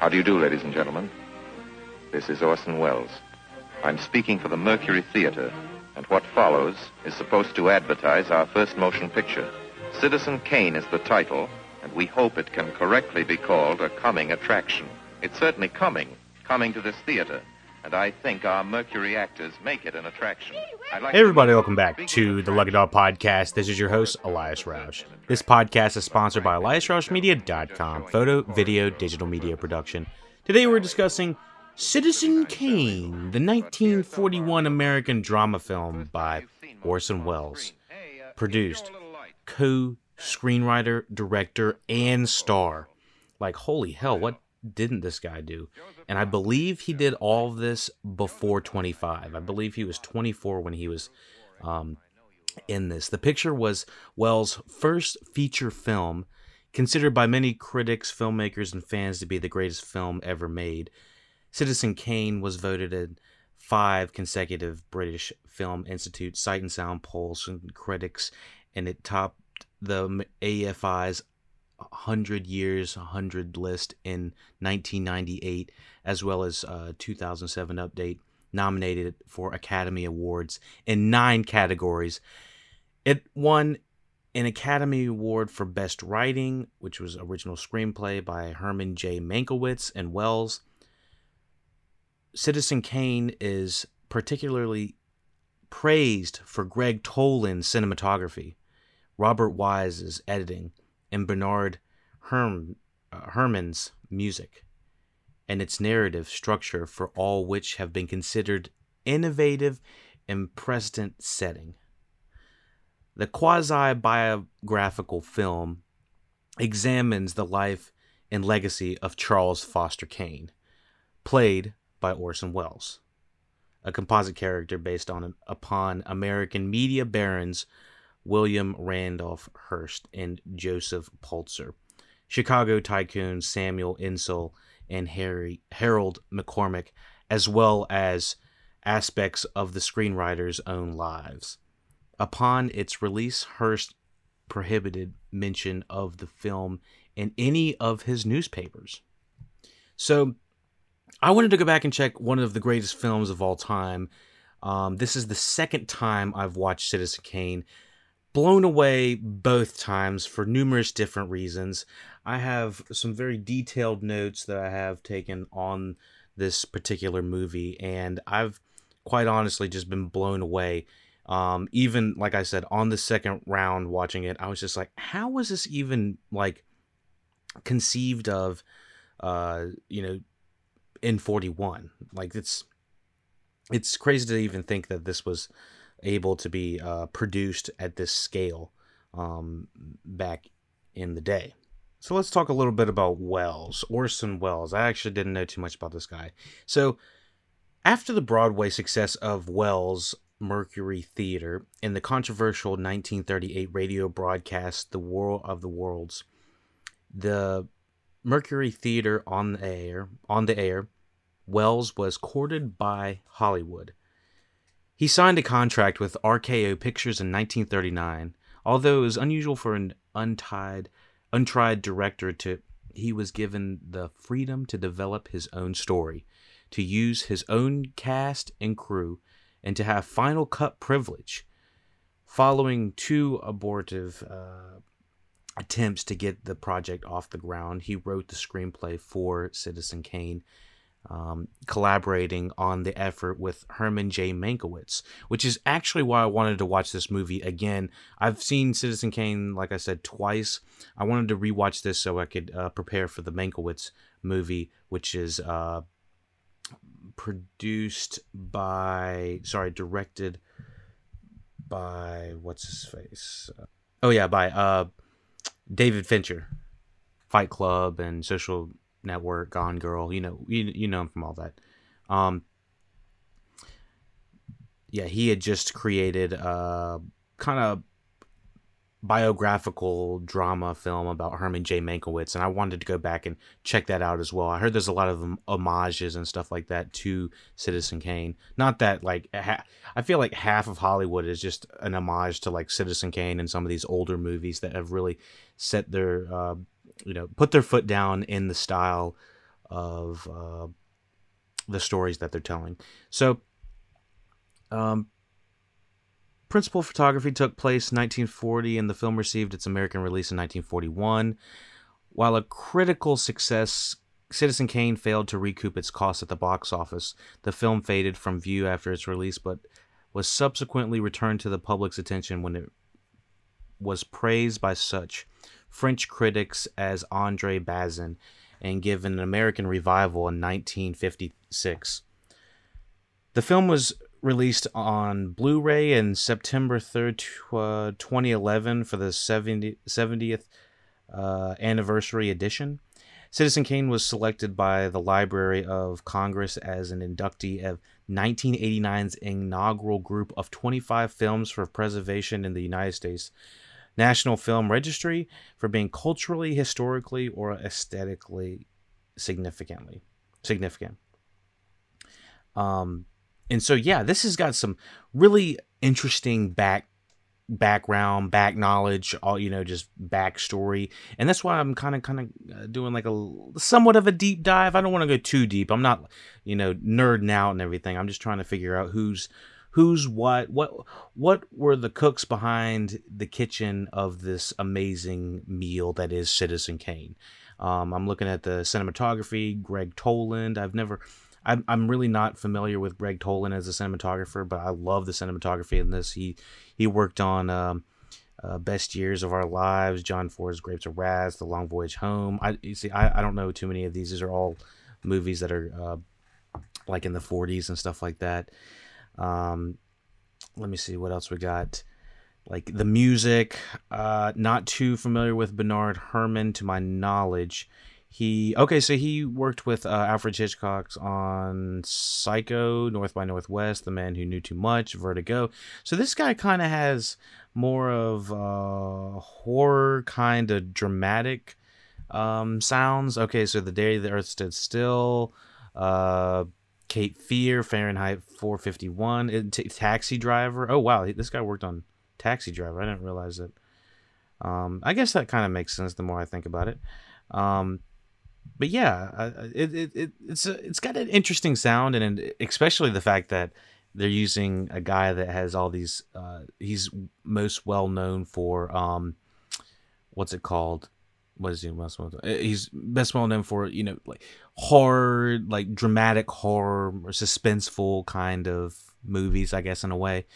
How do you do, ladies and gentlemen? This is Orson Welles. I'm speaking for the Mercury Theater, and what follows is supposed to advertise our first motion picture. Citizen Kane is the title, and we hope it can correctly be called a coming attraction. It's certainly coming to this theater, and I think our Mercury actors make it an attraction. Hey everybody, welcome back to the Lucky Doll Podcast. This is your host, Elias Rausch. This podcast is sponsored by EliasRauschMedia.com, photo, video, digital media production. Today we're discussing Citizen Kane, the 1941 American drama film by Orson Welles. Produced, co-screenwriter, director, and star. Like, holy hell, what didn't this guy do? And I believe he did all of this before 25. I believe he was 24 when he was in this. The picture was Welles' first feature film, considered by many critics, filmmakers, and fans to be the greatest film ever made. Citizen Kane was voted in 5 consecutive British Film Institute Sight and Sound polls and critics, and it topped the AFI's 100 Years 100 list in 1998, as well as a 2007 update, nominated for Academy Awards in 9 categories. It won an Academy Award for Best Writing, which was original screenplay by Herman J. Mankiewicz and Welles. Citizen Kane is particularly praised for Gregg Toland's cinematography, Robert Wise's editing, and Bernard Herrmann's music, and its narrative structure, for all which have been considered innovative and precedent setting. The quasi-biographical film examines the life and legacy of Charles Foster Kane, played by Orson Welles, a composite character based upon American media barons William Randolph Hearst and Joseph Pulitzer, Chicago tycoons Samuel Insull and Harold McCormick, as well as aspects of the screenwriters' own lives. Upon its release, Hearst prohibited mention of the film in any of his newspapers. So, I wanted to go back and check one of the greatest films of all time. This is the second time I've watched Citizen Kane. Blown away both times for numerous different reasons. I have some very detailed notes that I have taken on this particular movie, and I've quite honestly just been blown away. Even, like I said, on the second round watching it, I was just like, how was this even, like, conceived of, in 41? Like, it's crazy to even think that this was able to be produced at this scale back in the day. So let's talk a little bit about Welles, Orson Welles. I actually didn't know too much about this guy. So after the Broadway success of Welles' Mercury Theater and the controversial 1938 radio broadcast, The War of the Worlds, the Mercury Theater on the Air, Welles was courted by Hollywood. He signed a contract with RKO Pictures in 1939. Although it was unusual for an untried director he was given the freedom to develop his own story, to use his own cast and crew, and to have final cut privilege. Following 2 abortive attempts to get the project off the ground, he wrote the screenplay for Citizen Kane, collaborating on the effort with Herman J. Mankiewicz, which is actually why I wanted to watch this movie again. I've seen Citizen Kane, like I said, twice. I wanted to rewatch this so I could prepare for the Mankiewicz movie, which is directed by, what's his face? By David Fincher. Fight Club and Social Network, Gone Girl, you know him from all that. He had just created a kind of biographical drama film about Herman J. Mankiewicz, and I wanted to go back and check that out as well. I heard there's a lot of homages and stuff like that to Citizen Kane. Not that, I feel like half of Hollywood is just an homage to, like, Citizen Kane and some of these older movies that have really set their put their foot down in the style of the stories that they're telling. So, principal photography took place in 1940, and the film received its American release in 1941. While a critical success, Citizen Kane failed to recoup its costs at the box office. The film faded from view after its release, but was subsequently returned to the public's attention when it was praised by such French critics as Andre Bazin and given an American revival in 1956. The film was released on Blu-ray in September 3rd, 2011 for the 70th anniversary edition. Citizen Kane was selected by the Library of Congress as an inductee of 1989's inaugural group of 25 films for preservation in the United States National Film Registry for being culturally, historically, or aesthetically significant. And so, yeah, this has got some really interesting background, back knowledge, all, you know, just backstory, and that's why I'm kind of doing like a somewhat of a deep dive. I don't want to go too deep. I'm not, you know, nerding out and everything. I'm just trying to figure out who's what were the cooks behind the kitchen of this amazing meal that is Citizen Kane. I'm looking at the cinematography, Gregg Toland. I'm really not familiar with Gregg Toland as a cinematographer, but I love the cinematography in this. He worked on Best Years of Our Lives, John Ford's Grapes of Wrath, The Long Voyage Home. I don't know too many of these. These are all movies that are like in the 40s and stuff like that. Let me see what else we got. Like the music, not too familiar with Bernard Herrmann to my knowledge. He worked with Alfred Hitchcock on Psycho, North by Northwest, The Man Who Knew Too Much, Vertigo. So this guy kind of has more of horror, kind of dramatic sounds. Okay, so The Day the Earth Stood Still, Cape Fear, Fahrenheit 451, Taxi Driver. Oh, wow, this guy worked on Taxi Driver. I didn't realize it. I guess that kind of makes sense the more I think about it. But yeah, it's got an interesting sound, and especially the fact that they're using a guy that has all these. He's most well known for what's it called? What is he most well known for? He's best well known for, you know, like horror, like dramatic horror or suspenseful kind of movies, I guess, in a way.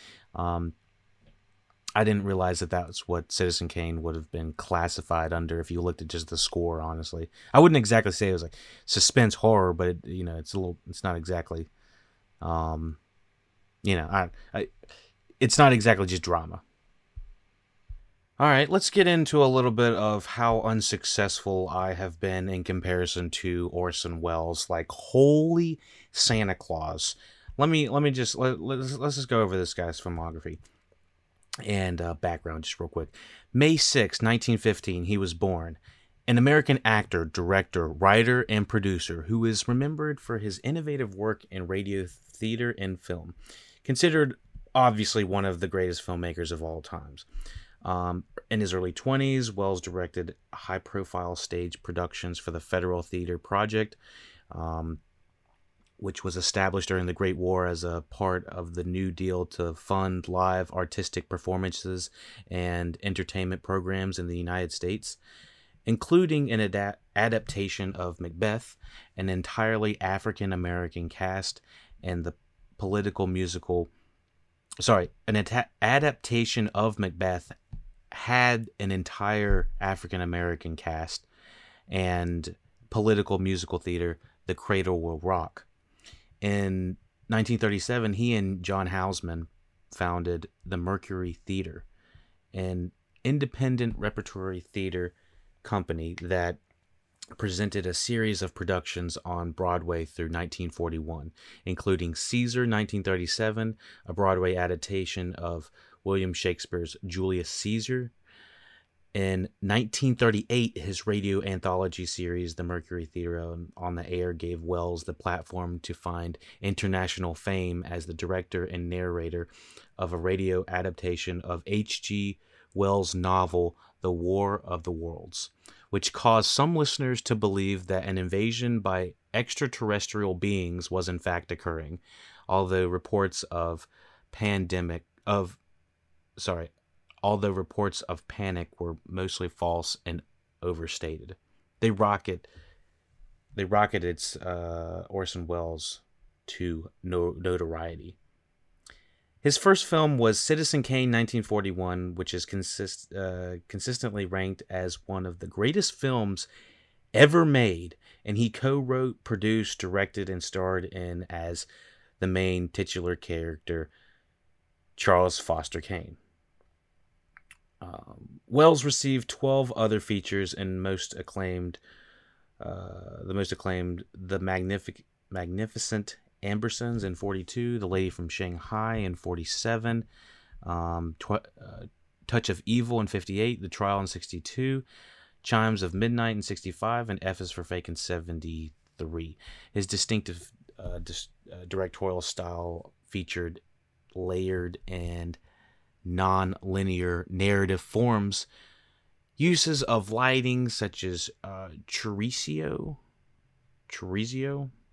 I didn't realize that that's what Citizen Kane would have been classified under if you looked at just the score, honestly. I wouldn't exactly say it was like suspense horror, but it, you know, it's not exactly, you know, it's not exactly just drama. All right, let's get into a little bit of how unsuccessful I have been in comparison to Orson Welles, like holy Santa Claus. Let's just go over this guy's filmography and background just real quick. May 6, 1915, he was born. An American actor, director, writer, and producer who is remembered for his innovative work in radio, theater, and film. Considered, obviously, one of the greatest filmmakers of all times. In his early 20s, Welles directed high-profile stage productions for the Federal Theater Project, which was established during the Great War as a part of the New Deal to fund live artistic performances and entertainment programs in the United States, including an adaptation of Macbeth, an entirely African-American cast, and the political musical... Sorry, an adaptation of Macbeth had an entire African-American cast and political musical theater, The Cradle Will Rock. In 1937, he and John Houseman founded the Mercury Theater, an independent repertory theater company that presented a series of productions on Broadway through 1941, including Caesar, 1937, a Broadway adaptation of William Shakespeare's Julius Caesar. In 1938, his radio anthology series, The Mercury Theater on the Air, gave Welles the platform to find international fame as the director and narrator of a radio adaptation of H.G. Wells' novel, The War of the Worlds, which caused some listeners to believe that an invasion by extraterrestrial beings was in fact occurring, although reports of panic were mostly false and overstated. They rocketed Orson Welles to notoriety. His first film was Citizen Kane, 1941, which is consistently ranked as one of the greatest films ever made, and he co-wrote, produced, directed, and starred in as the main titular character, Charles Foster Kane. Welles received 12 other features, and the most acclaimed, The Magnificent Ambersons in 42, The Lady from Shanghai in 47, Touch of Evil in 58, The Trial in 62, Chimes of Midnight in 65, and F is for Fake in 73. His distinctive directorial style featured layered and non-linear narrative forms, uses of lighting such as chorizo.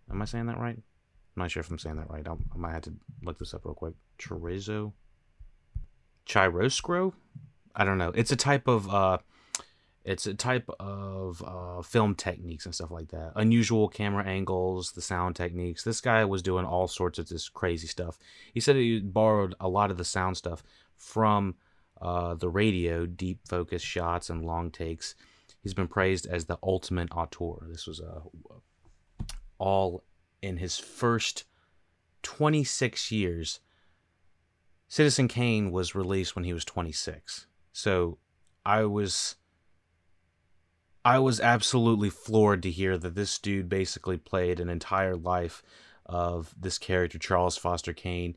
Am I saying that right? I'm not sure if I'm saying that right. I might have to look this up real quick. Chiaroscuro? I don't know. It's a type of film techniques and stuff like that. Unusual camera angles, the sound techniques. This guy was doing all sorts of this crazy stuff. He said he borrowed a lot of the sound stuff from the radio, deep focus shots and long takes. He's been praised as the ultimate auteur. This was all in his first 26 years. Citizen Kane was released when he was 26. So I was absolutely floored to hear that this dude basically played an entire life of this character, Charles Foster Kane.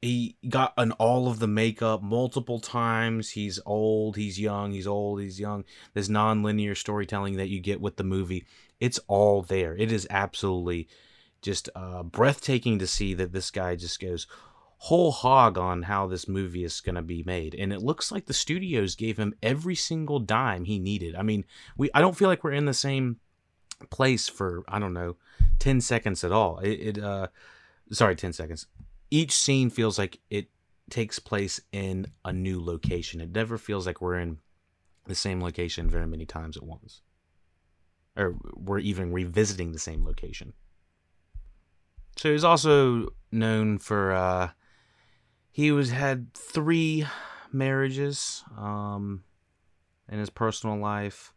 He got on all of the makeup multiple times. He's old, he's young, he's old, he's young. This non-linear storytelling that you get with the movie, it's all there. It is absolutely just breathtaking to see that this guy just goes whole hog on how this movie is going to be made. And it looks like the studios gave him every single dime he needed. I mean, I don't feel like we're in the same place for, 10 seconds at all. 10 seconds. Each scene feels like it takes place in a new location. It never feels like we're in the same location very many times at once, or we're even revisiting the same location. So he's also known for had 3 marriages in his personal life,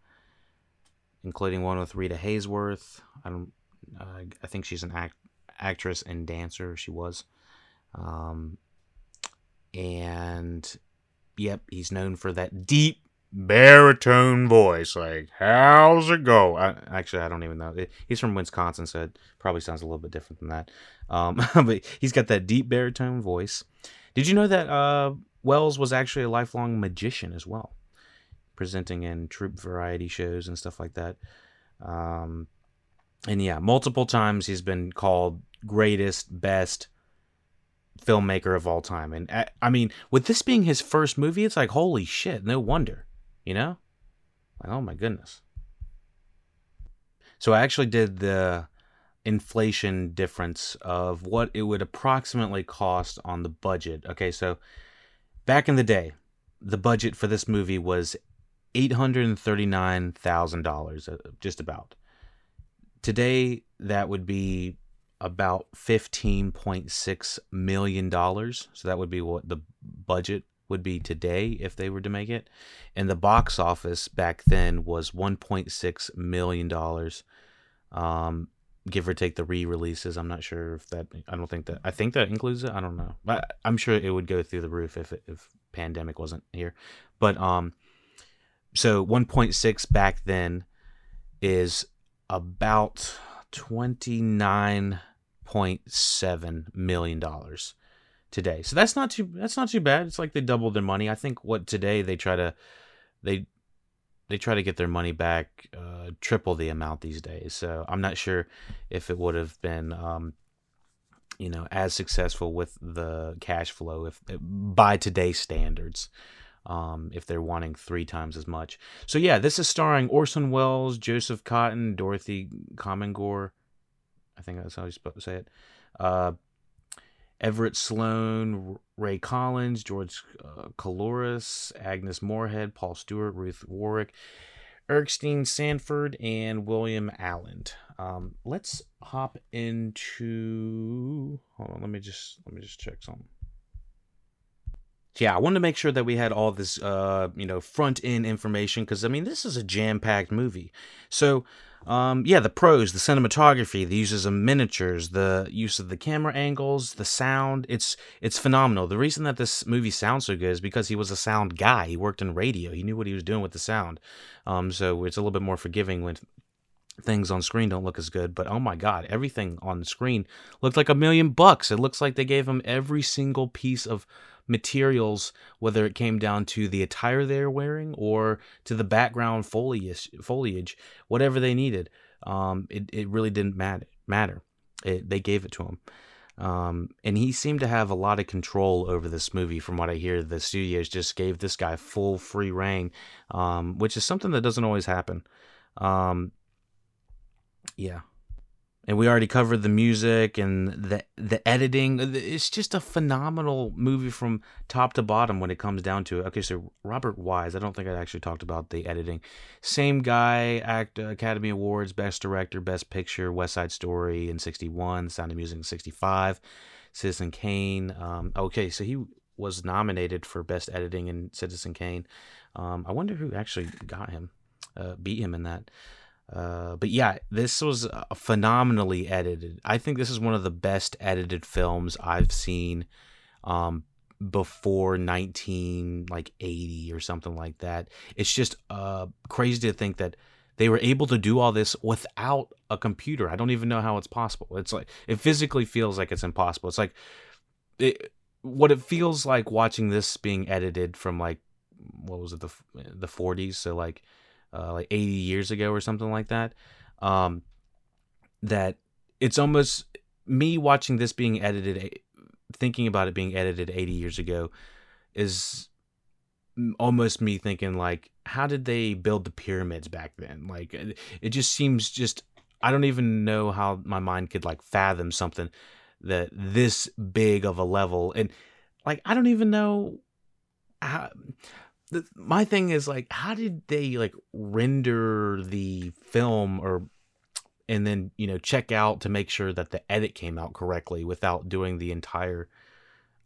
including one with Rita Hayworth. I think she's an actress and dancer. She was. And yep, he's known for that deep baritone voice. Like, how's it go? I don't even know. He's from Wisconsin, so it probably sounds a little bit different than that. But he's got that deep baritone voice. Did you know that Welles was actually a lifelong magician as well, presenting in troupe variety shows and stuff like that? And yeah, multiple times he's been called greatest, best filmmaker of all time. And I mean, with this being his first movie, it's like, holy shit, no wonder, you know? Like, oh my goodness. So I actually did the inflation difference of what it would approximately cost on the budget. Okay, so back in the day, the budget for this movie was $839,000, just about. Today, that would be about $15.6 million. So that would be what the budget would be today if they were to make it. And the box office back then was $1.6 million, give or take the re-releases. I'm not sure if that, I think that includes it. I don't know. I'm sure it would go through the roof if pandemic wasn't here. But so 1.6 back then is about $29.7 million today. So that's not too bad. It's like they doubled their money. I think what today they try to get their money back triple the amount these days. So I'm not sure if it would have been as successful with the cash flow if by today's standards. if they're wanting 3 times as much. So yeah, this is starring Orson Welles, Joseph Cotton, Dorothy Commingore, I think that's how you're supposed to say it, Everett Sloan, Ray Collins, George Caloris, Agnes Moorhead, Paul Stewart, Ruth Warwick, Erskine Sanford, and William Alland. Let's hop into... Hold on, let me just check something. Yeah, I wanted to make sure that we had all this, front-end information, because, I mean, this is a jam-packed movie. So, the prose, the cinematography, the uses of miniatures, the use of the camera angles, the sound, it's phenomenal. The reason that this movie sounds so good is because he was a sound guy. He worked in radio. He knew what he was doing with the sound. So it's a little bit more forgiving when things on screen don't look as good, but oh my god, everything on screen looked like $1 million bucks. It looks like they gave him every single piece of materials, whether it came down to the attire they're wearing or to the background foliage, whatever they needed. It really didn't matter. They gave it to him. And he seemed to have a lot of control over this movie. From what I hear, the studios just gave this guy full free reign, which is something that doesn't always happen. Yeah, and we already covered the music and the editing. It's just a phenomenal movie from top to bottom when it comes down to it. Okay, so Robert Wise, I don't think I actually talked about the editing. Same guy, Academy Awards, Best Director, Best Picture, West Side Story in 61, Sound of Music in 65, Citizen Kane. So he was nominated for Best Editing in Citizen Kane. I wonder who actually got him, beat him in that. But yeah, this was phenomenally edited. I think this is one of the best edited films I've seen before 1980 or something like that. It's just crazy to think that they were able to do all this without a computer. I don't even know how it's possible. It's like it physically feels like it's impossible. It's like what it feels like watching this being edited from like what was it the 40s? So like. 80 years ago or something like that, that it's almost me watching this being edited, thinking about it being edited 80 years ago is almost me thinking like, how did they build the pyramids back then? Like, it just seems I don't even know how my mind could like fathom something that this big of a level. And like, I don't even know how... My thing is like, how did they like render the film and then, check out to make sure that the edit came out correctly without doing the entire,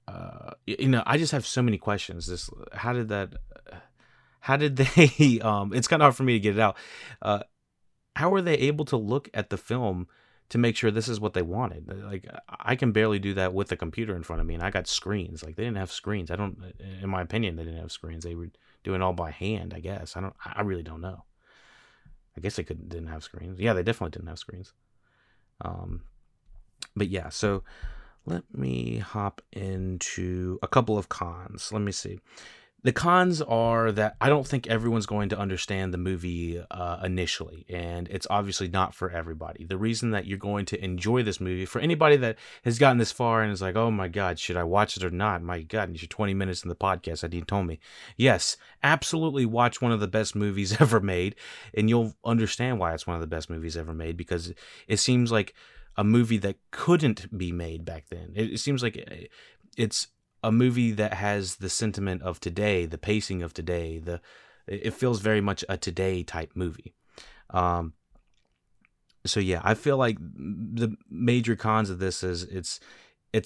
I just have so many questions. How did they, it's kind of hard for me to get it out. How were they able to look at the film to make sure this is what they wanted? Like, I can barely do that with a computer in front of me, and I got screens. Like, they didn't have screens. In my opinion, they didn't have screens. They were doing all by hand, I guess. I really don't know. I guess they didn't have screens. Yeah, they definitely didn't have screens. But yeah, so let me hop into a couple of cons. Let me see. The cons are that I don't think everyone's going to understand the movie initially, and it's obviously not for everybody. The reason that you're going to enjoy this movie, for anybody that has gotten this far and is like, oh my God, should I watch it or not? My God, you're 20 minutes in the podcast, I didn't tell me. Yes, absolutely watch one of the best movies ever made, and you'll understand why it's one of the best movies ever made, because it seems like a movie that couldn't be made back then. It seems like it's a movie that has the sentiment of today, the pacing of today, it feels very much a today type movie. So yeah, I feel like the major cons of this is it's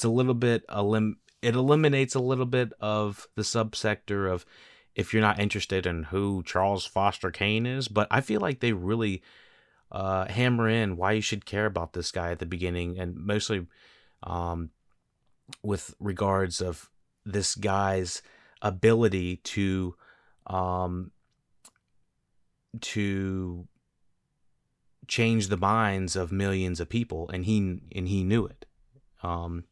a little bit, it eliminates a little bit of the subsector of if you're not interested in who Charles Foster Kane is, but I feel like they really hammer in why you should care about this guy at the beginning, and mostly with regards of this guy's ability to change the minds of millions of people, and he knew it. The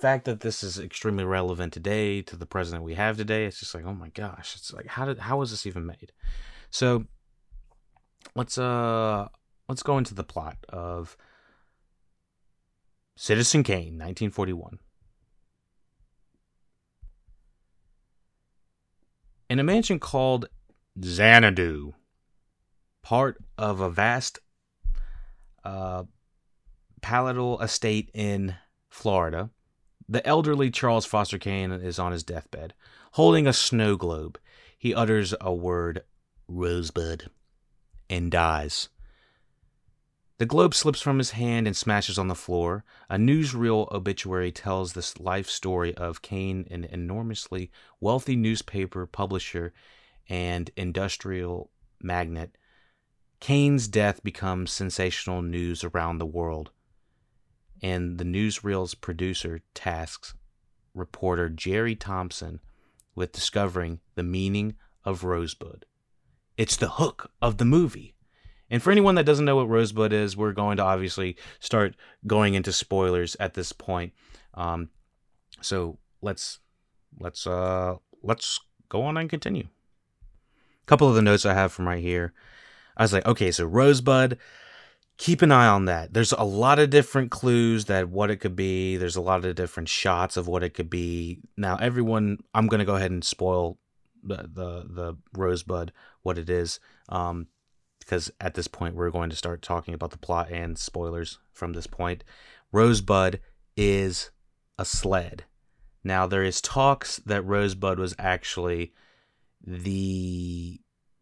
fact that this is extremely relevant today to the president we have today, it's just like, oh my gosh, it's like, how was this even made? So let's go into the plot of Citizen Kane, 1941. in a mansion called Xanadu, part of a vast palatial estate in Florida. The elderly Charles Foster Kane is on his deathbed, holding a snow globe. He utters a word, Rosebud, and dies. The globe slips from his hand and smashes on the floor. A newsreel obituary tells the life story of Kane, an enormously wealthy newspaper publisher and industrial magnate. Kane's death becomes sensational news around the world, and the newsreel's producer tasks reporter Jerry Thompson with discovering the meaning of Rosebud. It's the hook of the movie. And for anyone that doesn't know what Rosebud is, we're going to obviously start going into spoilers at this point. So let's go on and continue. A couple of the notes I have from right here. I was like, okay, so Rosebud, keep an eye on that. There's a lot of different clues that what it could be. There's a lot of different shots of what it could be. Now, everyone, I'm going to go ahead and spoil the Rosebud, what it is. Because at this point, we're going to start talking about the plot and spoilers from this point. Rosebud is a sled. Now, there is talks that Rosebud was actually the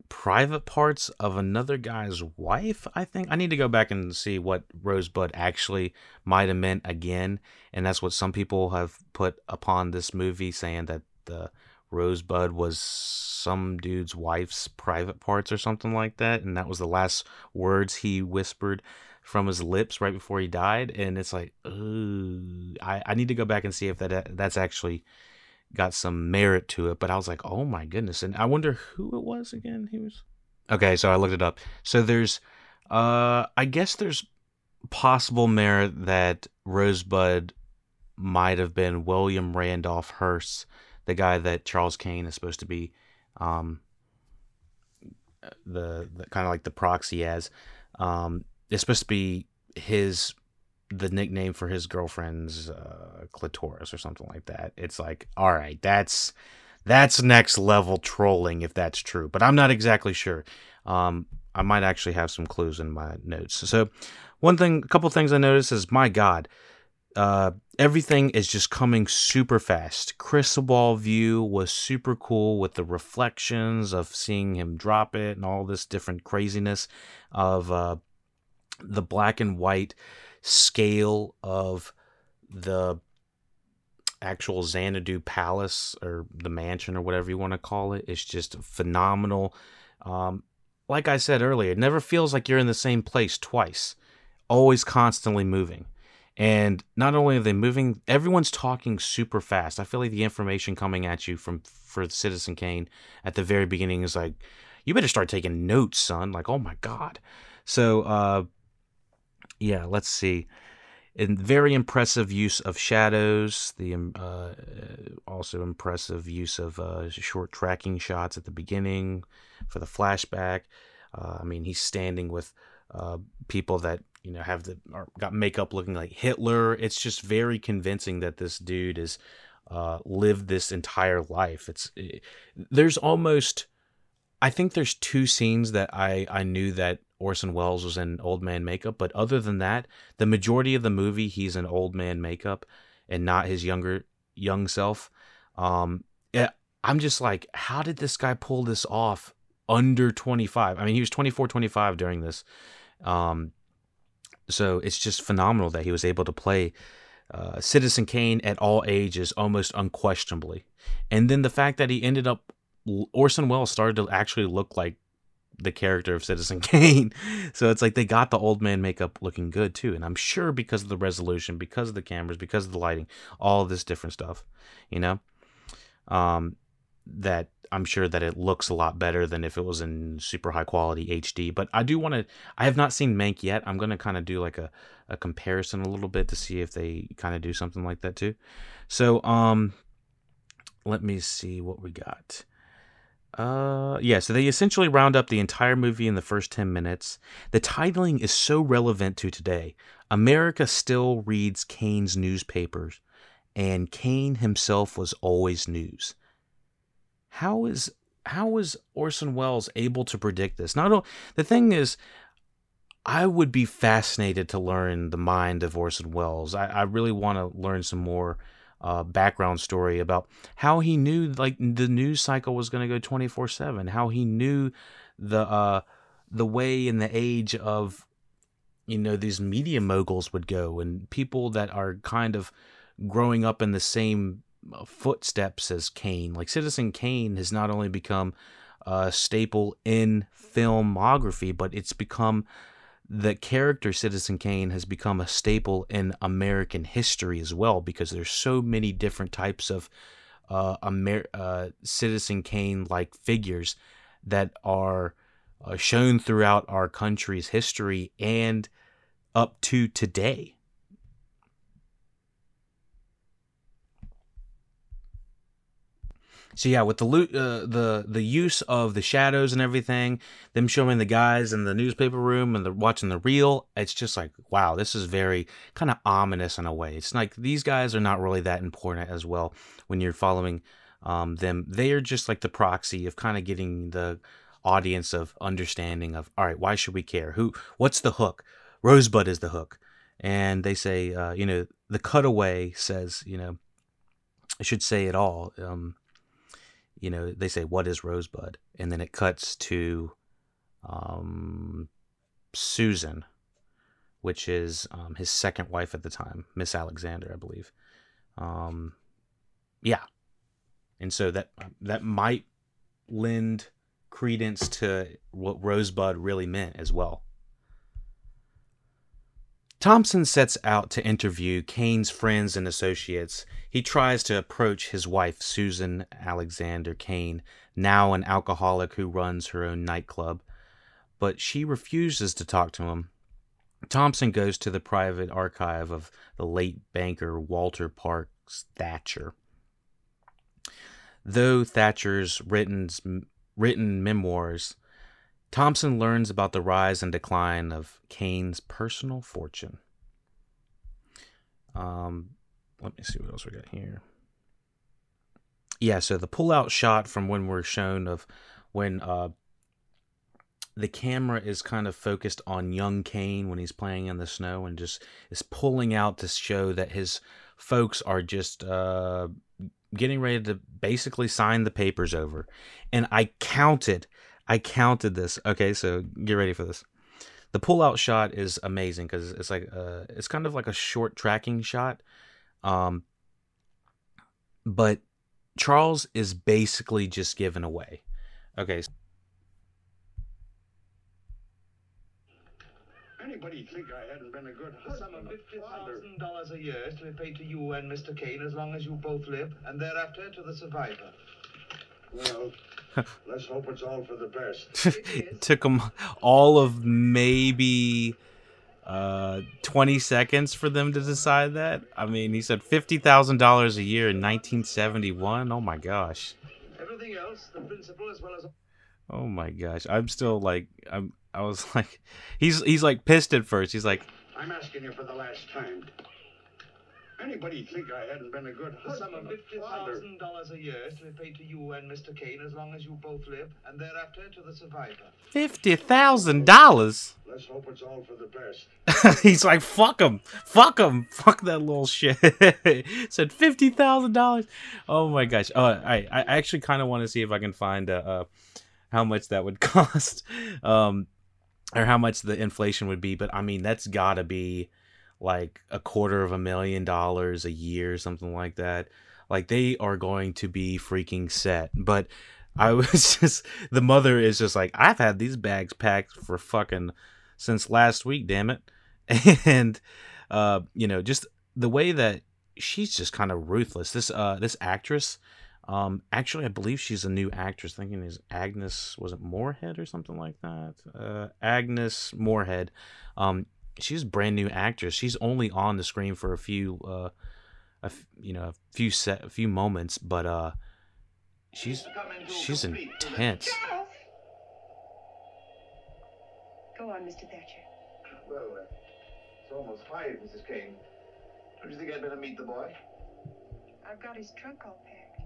private parts of another guy's wife, I think. I need to go back and see what Rosebud actually might have meant again. And that's what some people have put upon this movie, saying that the Rosebud was some dude's wife's private parts or something like that, and that was the last words he whispered from his lips right before he died. And it's like, ooh, I need to go back and see if that's actually got some merit to it. But I was like, oh my goodness, and I wonder who it was again. He was okay, so I looked it up. So there's I guess there's possible merit that Rosebud might have been William Randolph Hearst, the guy that Charles Kane is supposed to be the kind of like the proxy as. It's supposed to be the nickname for his girlfriend's clitoris or something like that. It's like, all right, that's next level trolling if that's true, but I'm not exactly sure. I might actually have some clues in my notes. So a couple things I noticed is, my God, everything is just coming super fast. Crystal ball view was super cool with the reflections of seeing him drop it and all this different craziness of the black and white scale of the actual Xanadu palace or the mansion or whatever you want to call it. It's just phenomenal. Like I said earlier, it never feels like you're in the same place twice, always constantly moving. And not only are they moving, everyone's talking super fast. I feel like the information coming at you for Citizen Kane at the very beginning is like, you better start taking notes, son. Like, oh my God. So, yeah, let's see. And very impressive use of shadows. The also impressive use of short tracking shots at the beginning for the flashback. I mean, he's standing with people that have got makeup looking like Hitler. It's just very convincing that this dude is lived this entire life. There's almost, I think there's two scenes that I knew that Orson Welles was in old man makeup, but other than that, the majority of the movie he's in old man makeup and not his young self. I'm just like, how did this guy pull this off under 25? I mean, he was 24, 25 during this. So it's just phenomenal that he was able to play Citizen Kane at all ages, almost unquestionably. And then the fact that he ended up, Orson Welles started to actually look like the character of Citizen Kane. So it's like they got the old man makeup looking good too. And I'm sure because of the resolution, because of the cameras, because of the lighting, all this different stuff, that I'm sure that it looks a lot better than if it was in super high quality HD. But I have not seen Mank yet. I'm going to kind of do like a comparison a little bit to see if they kind of do something like that too. So, let me see what we got. So they essentially round up the entire movie in the first 10 minutes. The titling is so relevant to today. America still reads Kane's newspapers, and Kane himself was always news. How is how was Orson Welles able to predict this? Not all, the thing is, I would be fascinated to learn the mind of Orson Welles. I really want to learn some more background story about how he knew, like, the news cycle was going to go 24/7. How he knew the way and the age of, you know, these media moguls would go, and people that are kind of growing up in the same footsteps as Kane. Like, Citizen Kane has not only become a staple in filmography, but it's become, the character Citizen Kane has become a staple in American history as well, because there's so many different types of Citizen Kane-like figures that are shown throughout our country's history and up to today. So yeah, with the use of the shadows and everything, them showing the guys in the newspaper room and watching the reel, it's just like, wow, this is very kind of ominous in a way. It's like these guys are not really that important as well when you're following them. They are just like the proxy of kind of getting the audience of understanding of, all right, why should we care? What's the hook? Rosebud is the hook. And they say, the cutaway says, I should say it all. They say, what is Rosebud? And then it cuts to Susan, which is his second wife at the time, Miss Alexander, I believe. And so that might lend credence to what Rosebud really meant as well. Thompson sets out to interview Kane's friends and associates. He tries to approach his wife, Susan Alexander Kane, now an alcoholic who runs her own nightclub, but she refuses to talk to him. Thompson goes to the private archive of the late banker Walter Parks Thatcher. Though Thatcher's written memoirs, Thompson learns about the rise and decline of Kane's personal fortune. Let me see what else we got here. Yeah, so the pullout shot from when we're shown of when the camera is kind of focused on young Kane when he's playing in the snow and just is pulling out to show that his folks are just getting ready to basically sign the papers over. And I counted this. Okay, so get ready for this. The pullout shot is amazing because it's like it's kind of like a short tracking shot. But Charles is basically just given away. Okay. Anybody'd think I hadn't been a good husband. $50,000 a year is to be paid to you and Mr. Kane as long as you both live, and thereafter to the survivor. Well, let's hope it's all for the best. It took them all of maybe 20 seconds for them to decide that. I mean, he said $50,000 a year in 1971. Oh my gosh. Everything else, the principal as well as. Oh my gosh, I'm still like, I was like, he's like pissed at first. He's like, I'm asking you for the last time. Anybody'd think I hadn't been a good husband. $50,000 a year is to be paid to you and Mr. Kane as long as you both live, and thereafter to the survivor. $50,000? Let's hope it's all for the best. He's like, fuck him. Fuck him. Fuck that little shit. Said $50,000. Oh, my gosh. I actually kind of want to see if I can find how much that would cost or how much the inflation would be. But, I mean, that's got to be like $250,000 a year, something like that. Like, they are going to be freaking set. But I was just, the mother is just like, I've had these bags packed for fucking since last week, damn it. And, just the way that she's just kind of ruthless. This actress, actually, I believe she's a new actress. I think it is Agnes, was it Moorhead or something like that? Agnes Moorhead. She's a brand new actress. She's only on the screen for a few moments, but she's intense. Charles. Go on, Mr. Thatcher. Well, it's almost 5, Mrs. Kane. Don't you think I'd better meet the boy? I've got his trunk all packed.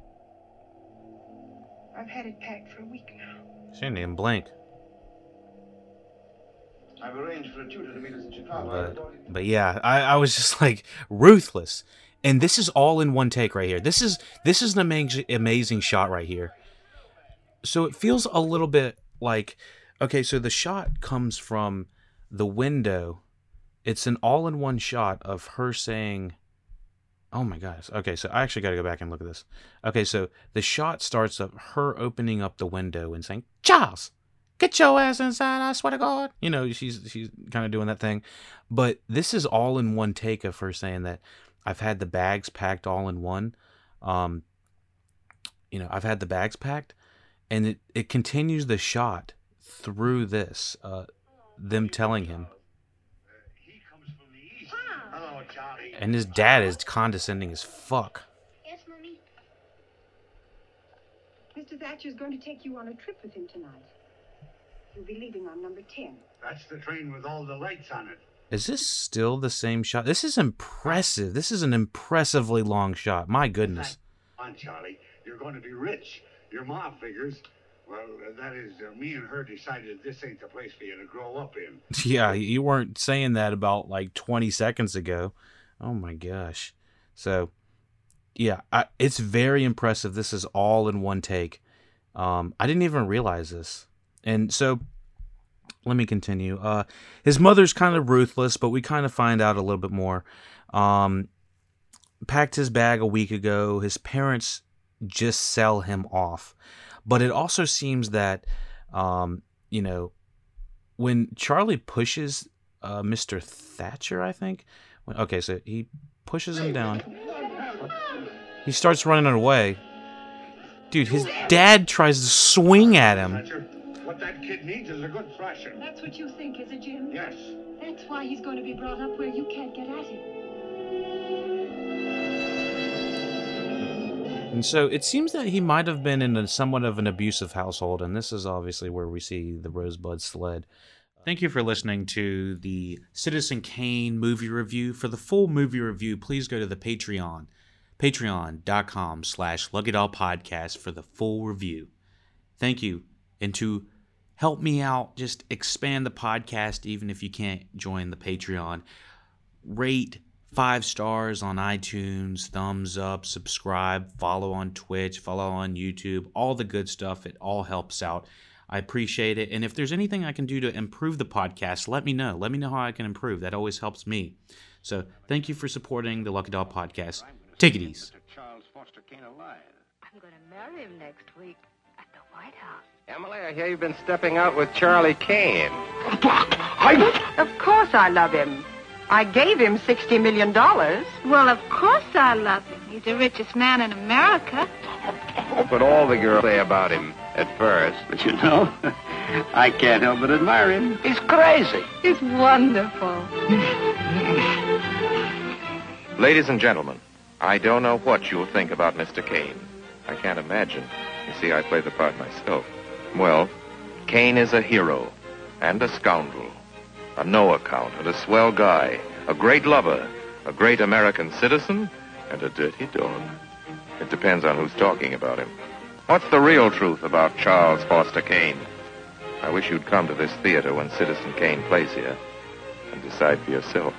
I I've had it packed for a week now. She didn't even blink. I've arranged for a tutor to meet us in Chicago. But yeah, I was just like ruthless. And this is all in one take right here. This is an amazing shot right here. So it feels a little bit like, okay, so the shot comes from the window. It's an all-in-one shot of her saying, oh my gosh. Okay, so I actually got to go back and look at this. Okay, so the shot starts of her opening up the window and saying, Charles, get your ass inside, I swear to God. You know, she's kind of doing that thing. But this is all in one take of her saying that I've had the bags packed all in one. You know, I've had the bags packed. And it continues the shot through this, them telling him. And his dad is condescending as fuck. Yes, Mommy. Mr. Thatcher's going to take you on a trip with him tonight. You'll be leaving on number 10. That's the train with all the lights on it. Is this still the same shot? This is impressive. This is an impressively long shot. My goodness. Come on, Charlie. You're going to be rich. Your mom figures. Well, that is, me and her decided this ain't the place for you to grow up in. Yeah, you weren't saying that about like 20 seconds ago. Oh my gosh. So, yeah, it's very impressive. This is all in one take. I didn't even realize this. And so, let me continue. His mother's kind of ruthless, but we kind of find out a little bit more. Packed his bag a week ago. His parents just sell him off. But it also seems that, you know, when Charlie pushes Mr. Thatcher, I think. Okay, so he pushes him down. He starts running away. Dude, his dad tries to swing at him. What that kid needs is a good thrashing. That's what you think, is it, Jim? Yes. That's why he's going to be brought up where you can't get at him. And so it seems that he might have been in a somewhat of an abusive household, and this is obviously where we see the Rosebud sled. Thank you for listening to the Citizen Kane movie review. For the full movie review, please go to the Patreon, patreon.com/LugItAllPodcast for the full review. Thank you, and to help me out, just expand the podcast, even if you can't join the Patreon. Rate 5 stars on iTunes, thumbs up, subscribe, follow on Twitch, follow on YouTube, all the good stuff. It all helps out. I appreciate it. And if there's anything I can do to improve the podcast, let me know. Let me know how I can improve. That always helps me. So thank you for supporting the Lucky Doll Podcast. Take it easy. Charles Foster Kane alive. I'm going to marry him next week at the White House. Emily, I hear you've been stepping out with Charlie Kane. Of course I love him. I gave him $60 million. Well, of course I love him. He's the richest man in America. That's what all the girls say about him at first. But you know, I can't help but admire him. He's crazy. He's wonderful. Ladies and gentlemen, I don't know what you'll think about Mr. Kane. I can't imagine. You see, I play the part myself. Well, Kane is a hero and a scoundrel. A no-account and a swell guy, a great lover, a great American citizen, and a dirty dog. It depends on who's talking about him. What's the real truth about Charles Foster Kane? I wish you'd come to this theater when Citizen Kane plays here and decide for yourself.